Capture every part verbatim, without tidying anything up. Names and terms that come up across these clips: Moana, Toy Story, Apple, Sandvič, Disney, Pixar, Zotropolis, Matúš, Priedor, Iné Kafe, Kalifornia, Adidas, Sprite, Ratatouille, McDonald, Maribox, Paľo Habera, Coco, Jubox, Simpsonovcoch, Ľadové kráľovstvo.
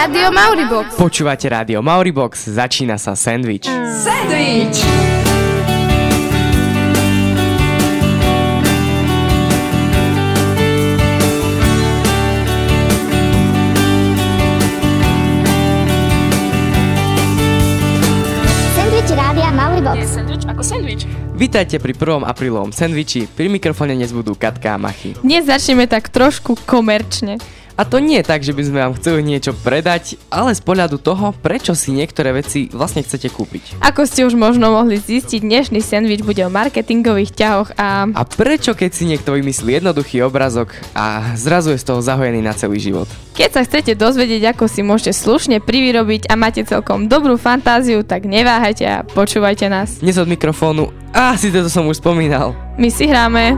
Rádio Maribox. Počúvate Rádio Maribox, začína sa Sandvič. Sandvič! Sandvič Rádia Maribox. Je sandvič ako sandvič. Vítajte pri prvom aprílovom sandviči. Pri mikrofóne dnes budú Katka a Machy. Dnes začneme tak trošku komerčne. A to nie je tak, že by sme vám chceli niečo predať, ale z pohľadu toho, prečo si niektoré veci vlastne chcete kúpiť. Ako ste už možno mohli zistiť, dnešný sandvič bude o marketingových ťahoch a... A prečo, keď si niekto vymyslí jednoduchý obrazok a zrazu je z toho zahojený na celý život? Keď sa chcete dozvedieť, ako si môžete slušne privyrobiť a máte celkom dobrú fantáziu, tak neváhajte a počúvajte nás. Dnes od mikrofónu, a si to som už spomínal. My si hráme...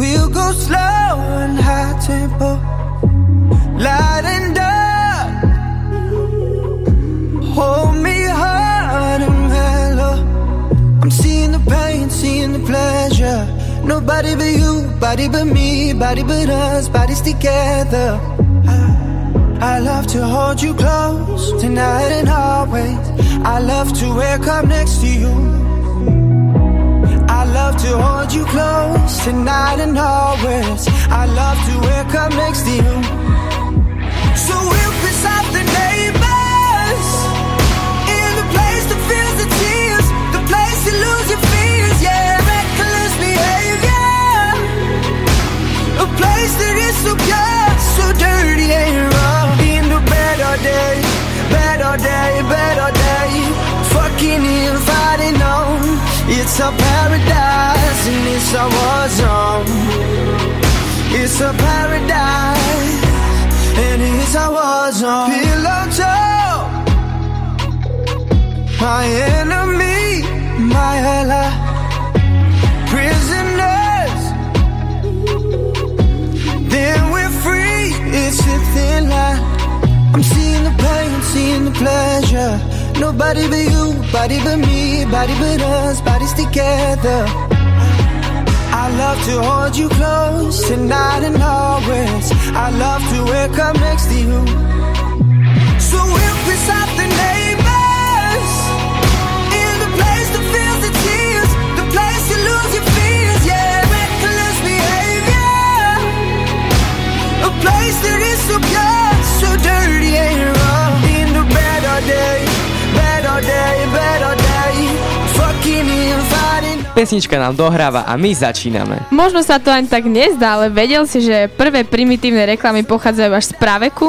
We'll go slow and high tempo, light and dark. Hold me hard and mellow. I'm seeing the pain, seeing the pleasure. Nobody but you, body but me, body but us, bodies together. I, I love to hold you close, tonight and always. I love to wake up next to you. I love to hold you close, tonight and always. I love to wake up next to you. So we'll piss off the neighbors, in the place that feels the tears, the place you lose your fears, yeah, reckless behavior. A place that is so pure, so dirty and wrong. In the better day, better day, better day. Fucking inviting on. It's a paradise and it's a war zone. It's a paradise and it's a war zone. Pillow talk, my enemy, my ally. Prisoners, then we're free. It's a thin line. I'm seeing the pain, seeing the pleasure. Nobody but you, body but me, body but us, bodies together. I love to hold you close, tonight and always. I love to wake up next to you. So we'll piss off the neighbors, in the place that feels the tears, the place you lose your fears, yeah, reckless behavior. A place that is so pure, so dirty and wrong. In the better day, better day, better day. Fucking inviting. Pesnička nám dohráva a my začíname. Možno sa to ani tak nezdá, ale vedel si, že prvé primitívne reklamy pochádzajú až z praveku?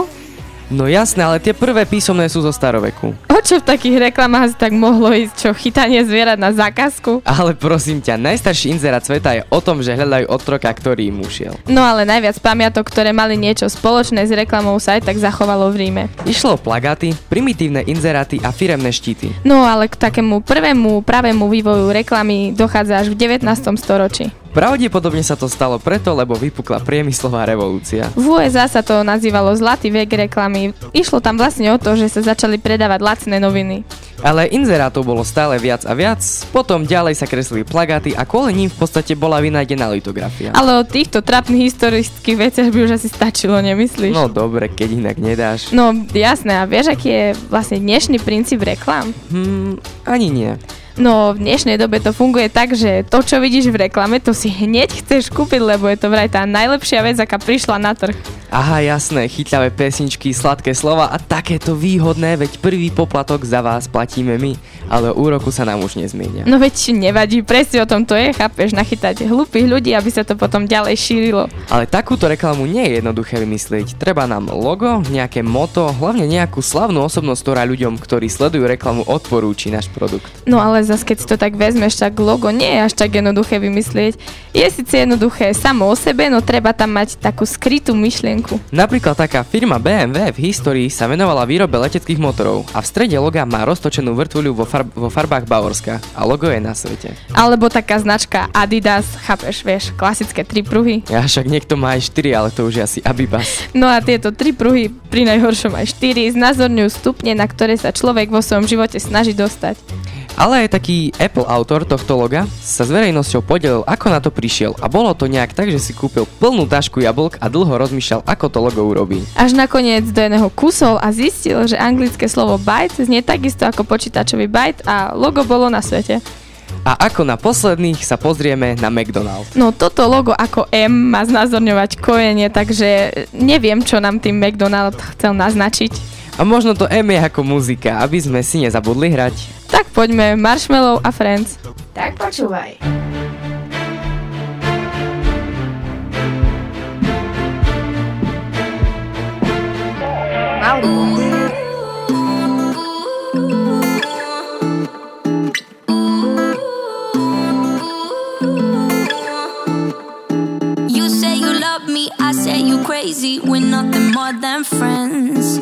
No jasné, ale tie prvé písomné sú zo staroveku. O čo v takých reklamách tak mohlo ísť? Čo, chytanie zvierat na zákazku? Ale prosím ťa, najstarší inzerát sveta je o tom, že hľadajú otroka, ktorý im ušiel. No ale najviac pamiatok, ktoré mali niečo spoločné s reklamou, sa aj tak zachovalo v Ríme. Išlo o plagáty, primitívne inzeráty a firemné štíty. No ale k takému prvému pravému vývoju reklamy dochádza až v devätnástom storočí. Pravdepodobne sa to stalo preto, lebo vypukla priemyslová revolúcia. V U S A sa to nazývalo zlatý vek reklamy. Išlo tam vlastne o to, že sa začali predávať lacné noviny. Ale inzerátov bolo stále viac a viac, potom ďalej sa kreslili plagáty a kvôli ním v podstate bola vynájdená litografia. Ale o týchto trápnych historických veciach by už asi stačilo, nemyslíš? No dobre, keď inak nedáš. No jasné, a vieš, aký je vlastne dnešný princíp reklám? Hmm, ani nie. No, v dnešnej dobe to funguje tak, že to, čo vidíš v reklame, to si hneď chceš kúpiť, lebo je to vraj tá najlepšia vec, aká prišla na trh. Aha, jasné, chytľavé pesničky, sladké slova a takéto výhodné, veď prvý poplatok za vás platíme my, ale o úroku sa nám už nezmienia. No veď nevadí, presne o tom to je, chápeš, nachytať hlúpych ľudí, aby sa to potom ďalej šírilo. Ale takúto reklamu nie je jednoduché vymyslieť, treba nám logo, nejaké moto, hlavne nejakú slavnú osobnosť, ktorá ľuďom, ktorí sledujú reklamu, odporúči náš produkt. No ale zas keď si to tak vezmeš, tak logo nie je až tak jednoduché vymyslieť. Je síce jednoduché samo o sebe, no treba tam mať takú skrytú myšlienku. Napríklad taká firma bé em vé v histórii sa venovala výrobe leteckých motorov a v strede loga má roztočenú vrtuľu vo, farb- vo farbách Bavorska a logo je na svete. Alebo taká značka Adidas, chápeš, vieš, klasické tri pruhy. Ja však niekto má aj štyri, ale to už je asi Abibas. No a tieto tri pruhy, pri najhoršom aj štyri, znázorňujú stupne, na ktoré sa človek vo svojom živote snaží dostať. Ale aj taký Apple autor tohto loga sa s verejnosťou podelil, ako na to prišiel, a bolo to nejak tak, že si kúpil plnú tašku jablk a dlho rozmýšľal, ako to logo urobí. Až nakoniec do jedného kusol a zistil, že anglické slovo byte znie takisto ako počítačový byte a logo bolo na svete. A ako na posledných sa pozrieme na McDonald. No toto logo ako M má znázorňovať kojenie, takže neviem, čo nám tým McDonald chcel naznačiť. A možno to M je ako muzika, aby sme si nezabudli hrať. Tak poďme, Marshmallow a Friends. Tak počúvaj. Malú. Crazy, we're nothing more than friends.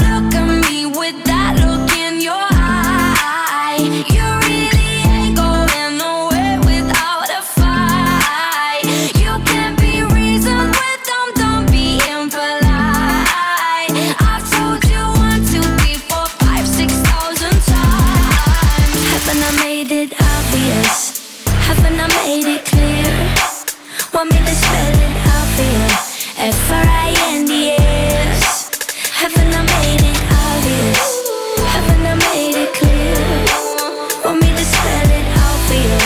look at me with that look in your eye. You're want me to spell it out for you? F R I N D S. Haven't I made it obvious? Haven't I made it clear? Want me to spell it out for you?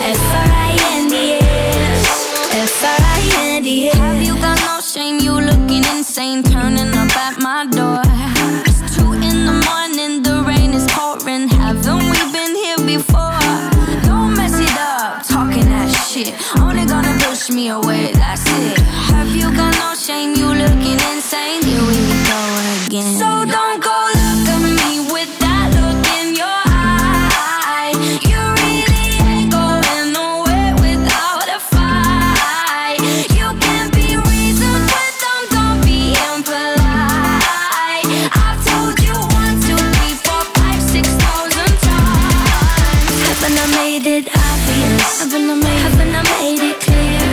F R I N D S. F R I N D S. Have you got no shame? You looking insane, turning up at my door. It's two in the morning, the rain is pouring. Haven't we been here before? Don't mess it up, talking that shit. Only gonna push me away, that's it. Have you got no shame? You looking insane. Here we go again. So don't go look at me with that look in your eye. You really ain't going nowhere without a fight. You can't be reasoned with them, don't be impolite. I've told you once, two, three, four, five, six thousand times. Haven't I made it obvious? Haven't I made, haven't I made it clear?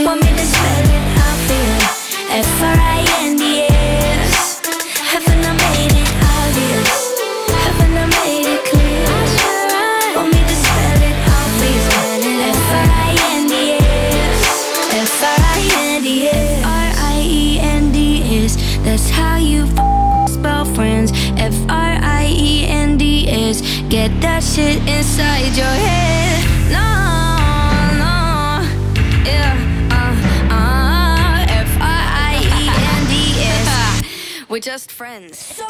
Want me to spell it out for you? F R I N D S. Haven't I made it obvious? Haven't I made it clear? Want me to spell it out for you? F R I N D S. F R I N D S. R I E N D S. That's how you f- spell friends. F R I E N D S. Get that shit inside your head. No, no, yeah.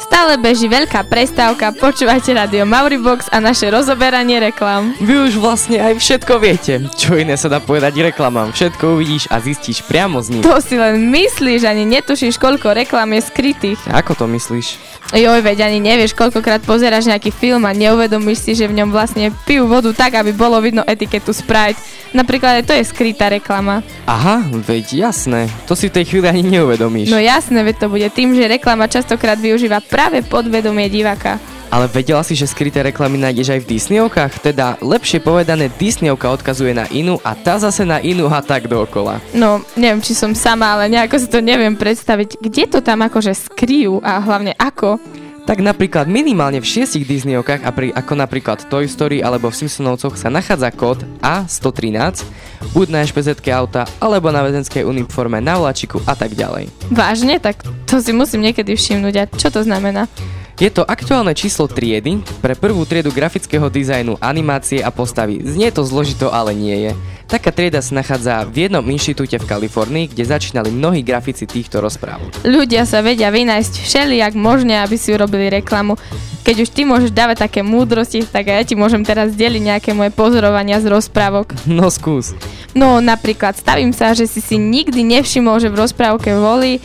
Stále beží veľká prestávka, počúvate rádio Maribox a naše rozoberanie reklám. Vy už vlastne aj všetko viete. Čo iné sa dá povedať reklamám? Všetko uvidíš a zistíš priamo z nich. To si len myslíš, ani netušíš, koľko reklám je skrytých. Ako to myslíš? Joj, veď ani nevieš, koľkokrát pozeráš nejaký film a neuvedomíš si, že v ňom vlastne pijú vodu tak, aby bolo vidno etiketu Sprite. Napríklad to je skrytá reklama. Aha, veď jasné. To si v tej chvíli ani neuvedomíš. No jasné, veď to bude tým, že reklama ma častokrát využíva práve podvedomie diváka. Ale vedela si, že skryté reklamy nájdeš aj v Disneyovkách? Teda lepšie povedané, Disneyovka odkazuje na inú a tá zase na inú a tak dookola. No, neviem, či som sama, ale nejako si to neviem predstaviť. Kde to tam akože skryjú a hlavne ako? Tak napríklad minimálne v šiestich Disneyovkách, ako napríklad Toy Story alebo v Simpsonovcoch, sa nachádza kód A jeden jeden tri, buď na ešpezetke auta, alebo na väzenskej uniforme, na vláčiku a tak ďalej. Vážne? Tak to si musím niekedy všimnúť. A čo to znamená? Je to aktuálne číslo triedy pre prvú triedu grafického dizajnu, animácie a postavy. Znie to zložito, ale nie je. Taká trieda sa nachádza v jednom inštitúte v Kalifornii, kde začínali mnohí grafici týchto rozpráv. Ľudia sa vedia vynájsť všelijak možné, aby si urobili reklamu. Keď už ty môžeš dávať také múdrosti, tak ja ti môžem teraz deliť nejaké moje pozorovania z rozprávok. No skús. No napríklad stavím sa, že si si nikdy nevšimol, že v rozprávke volí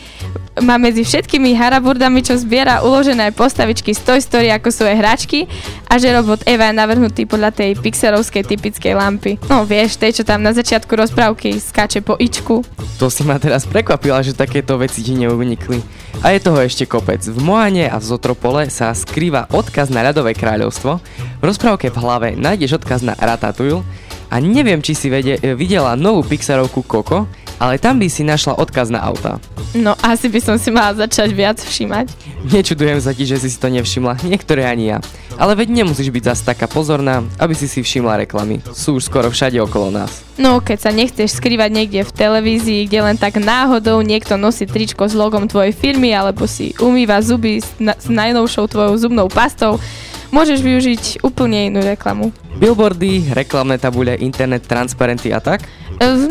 má medzi všetkými haraburdami, čo zbiera, uložené postavičky z Toy Story ako svoje hračky a že robot Eva je navrhnutý podľa tej pixelovskej typickej lampy. No vieš, tej, čo tam na začiatku rozprávky skáče po ičku. To si ma teraz prekvapila, že takéto veci ti neunikli. A je toho ešte kopec. V Moane a v Zotropole sa skrýva odkaz na Ľadové kráľovstvo, v rozprávke v hlave nájdeš odkaz na Ratatouille a neviem, či si vede, videla novú pixarovku Coco, ale tam by si našla odkaz na auta. No, asi by som si mala začať viac všímať. Nečudujem sa ti, že si si to nevšimla, niektoré ani ja. Ale veď nemusíš byť zas taká pozorná, aby si si všimla reklamy. Sú už skoro všade okolo nás. No, keď sa nechceš skrývať niekde v televízii, kde len tak náhodou niekto nosí tričko s logom tvojej firmy, alebo si umýva zuby s, na- s najnovšou tvojou zubnou pastou, môžeš využiť úplne inú reklamu. Billboardy, reklamné tabule, internet, transparenty a tak?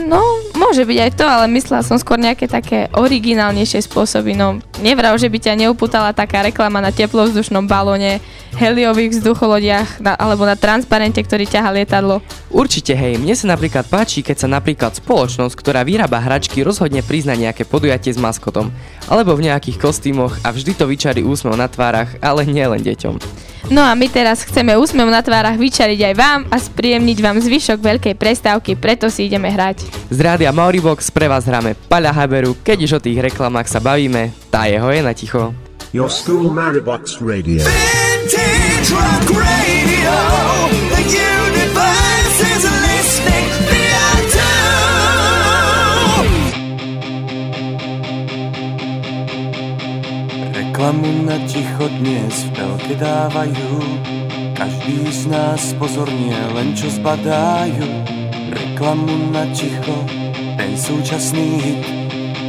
No, môže byť aj to, ale myslela som skôr nejaké také originálnejšie spôsoby. No, nevrav, že by ťa neupútala taká reklama na teplovzdušnom balóne, heliových vzducholodiach na, alebo na transparente, ktorý ťaha lietadlo. Určite, hej, mne sa napríklad páči, keď sa napríklad spoločnosť, ktorá vyrába hračky, rozhodne prizna nejaké podujatie s maskotom, alebo v nejakých kostýmoch a vždy to vyčarí úsmev na tvárach, ale nie len deťom. No a my teraz chceme úsmev na tvárach vyčariť aj vám a spríjemniť vám zvyšok veľkej prestávky, preto si ideme hrať. Z Rádia Maribox pre vás hráme Paľa Haberu, keď už o tých reklamách sa bavíme, tá jeho je na ticho. Your school Maribox Radio. Vintage Rock Radio. The universe is listening beyond time. Reklamu na ticho dnes v telke dávajú. Každý z nás pozorne len čo zbadajú. Reklamu na ticho, ten súčasný hit.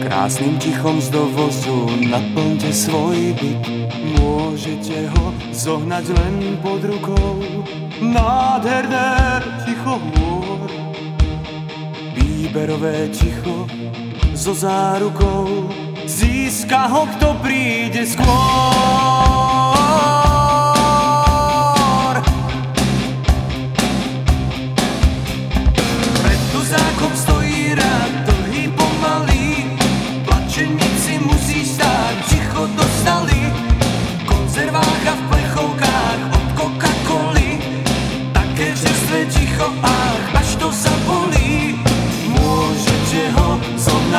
Krásnym tichom z dovozu naplňte svoj byt. Môžete ho zohnať len pod rukou. Nádherné ticho hôr. Výberové ticho so zárukou. Získa ho, kto príde skôr.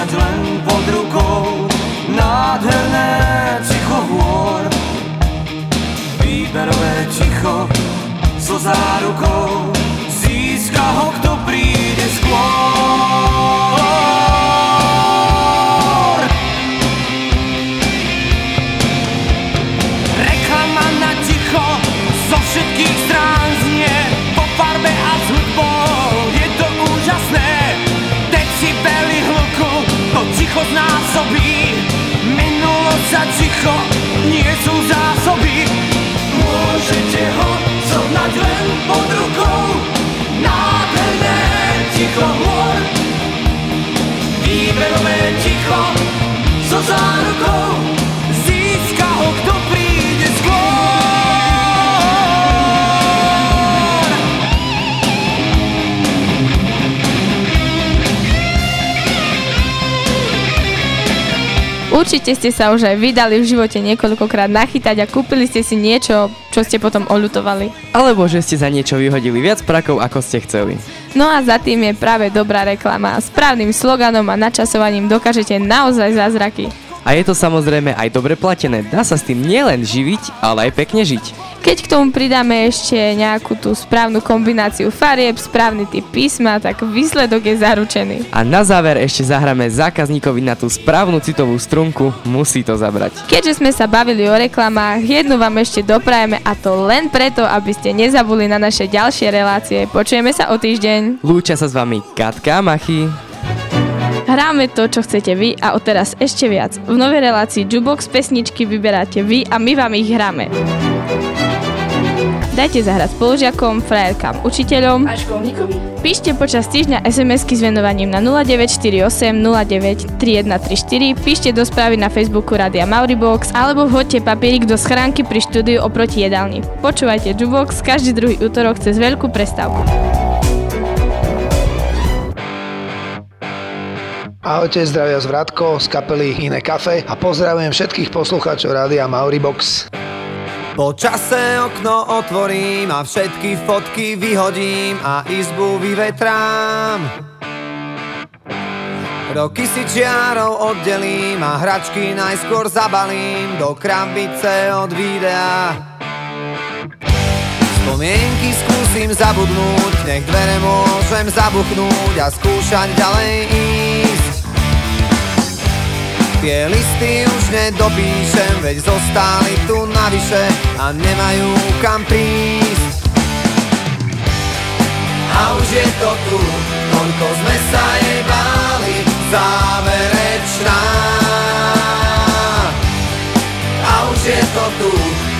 Len pod rukou nádherné ticho hôr. Výberové ticho so zárukou. Získa ho, kto príde skôr. Reklama na ticho zo všetkých strán znie po farbe a s hudbou. Je to úžasné. Decibeli hluku ticho znásobí, minulosť a ticho nie sú zásoby. Môžete ho zohnať len pod rukou, nádherné ticho hôr. Výberové ticho so zárukou, získa ho, kto príde skôr. Určite ste sa už aj vydali v živote niekoľkokrát nachytať a kúpili ste si niečo, čo ste potom oľutovali. Alebo že ste za niečo vyhodili viac prakov, ako ste chceli. No a za tým je práve dobrá reklama. S správnym sloganom a načasovaním dokážete naozaj zázraky. A je to samozrejme aj dobre platené. Dá sa s tým nielen živiť, ale aj pekne žiť. Keď k tomu pridáme ešte nejakú tú správnu kombináciu farieb, správny typ písma, tak výsledok je zaručený. A na záver ešte zahráme zákazníkovi na tú správnu citovú strunku, musí to zabrať. Keďže sme sa bavili o reklamách, jednu vám ešte doprajeme a to len preto, aby ste nezabudli na naše ďalšie relácie. Počujeme sa o týždeň. Lúčia sa s vami Katka a Machy. Hráme to, čo chcete vy a odteraz ešte viac. V novej relácii Jubox pesničky vyberáte vy a my vám ich hráme. Dajte zahrať spolužiakom, frajerkám, učiteľom a školníkovi. Píšte počas týždňa SMSky s venovaním na nula deväť štyri osem nula deväť tri jeden tri štyri, píšte do správy na Facebooku Rádia Maribox alebo vhoďte papierik do schránky pri štúdiu oproti jedálni. Počúvajte Jubox každý druhý utorok cez veľkú prestávku. Ahojte, zdravia z Vrátko, z kapely Iné Kafe a pozdravujem všetkých poslucháčov Rádia Maribox. Po čase okno otvorím a všetky fotky vyhodím a izbu vyvetrám. Roky si čiarou oddelím a hračky najskôr zabalím do krabice od videa. Spomienky skúsim zabudnúť, nech dvere môžem zabuchnúť a skúšať ďalej ísť. Tie listy už nedopíšem, veď zostali tu navyše a nemajú kam prísť. A už je to tu, koľko sme sa jej báli, záverečná. A už je to tu,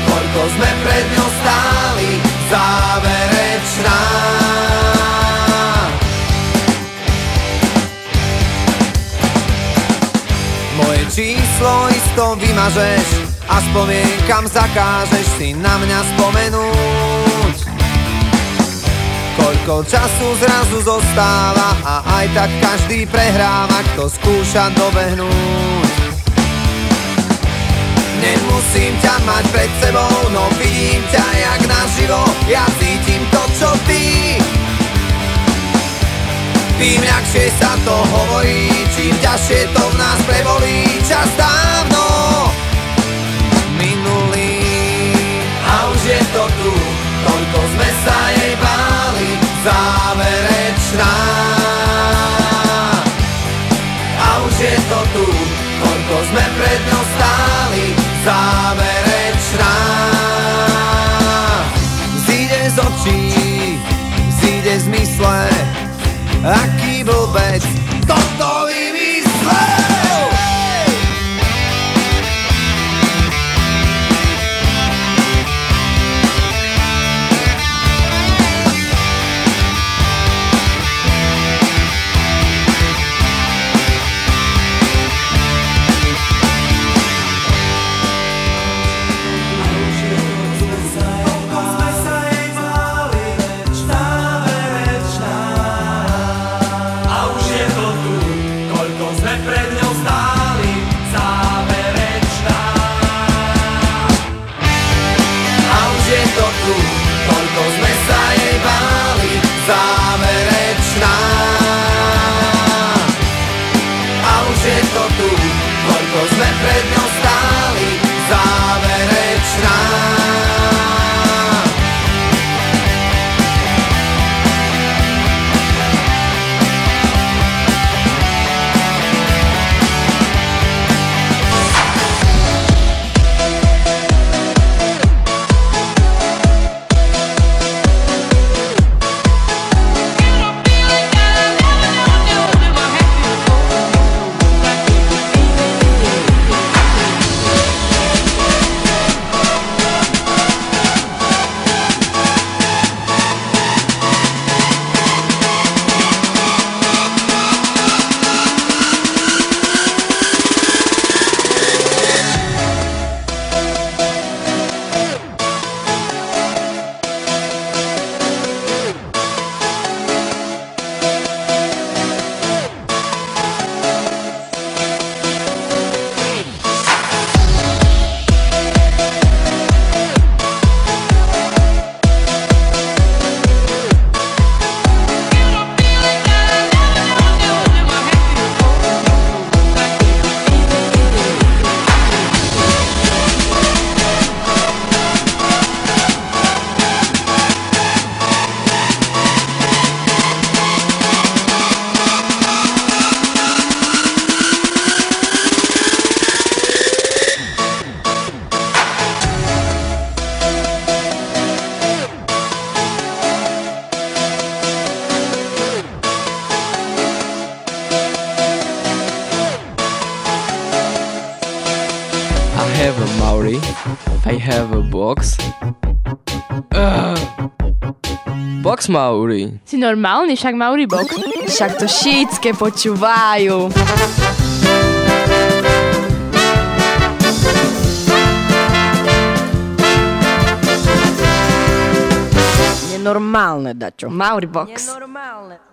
koľko sme pred ňou stáli, záverečná. Moje číslo isto vymažeš a spomienkam zakážeš si na mňa spomenúť. Koľko času zrazu zostáva a aj tak každý prehráva, kto skúša dobehnúť. Nemusím ťa mať pred sebou, no vidím ťa jak naživo, ja cítim to, čo ty. Tým ľahšie sa to hovorí, čím ťažšie to v nás prebolí, čas dávno minulý. A už je to tu, toľko sme sa jej báli, záverečná. A už je to tu, koľko sme pred ňou stáli, záverečná. Zíde z očí, zíde z mysle, aký blbec toto vymyslel. Mauri. Si normálny, však Mauri bok. Však to šítske počúvajú. Nenormálne, Dačo. Mauri box. Nenormálne.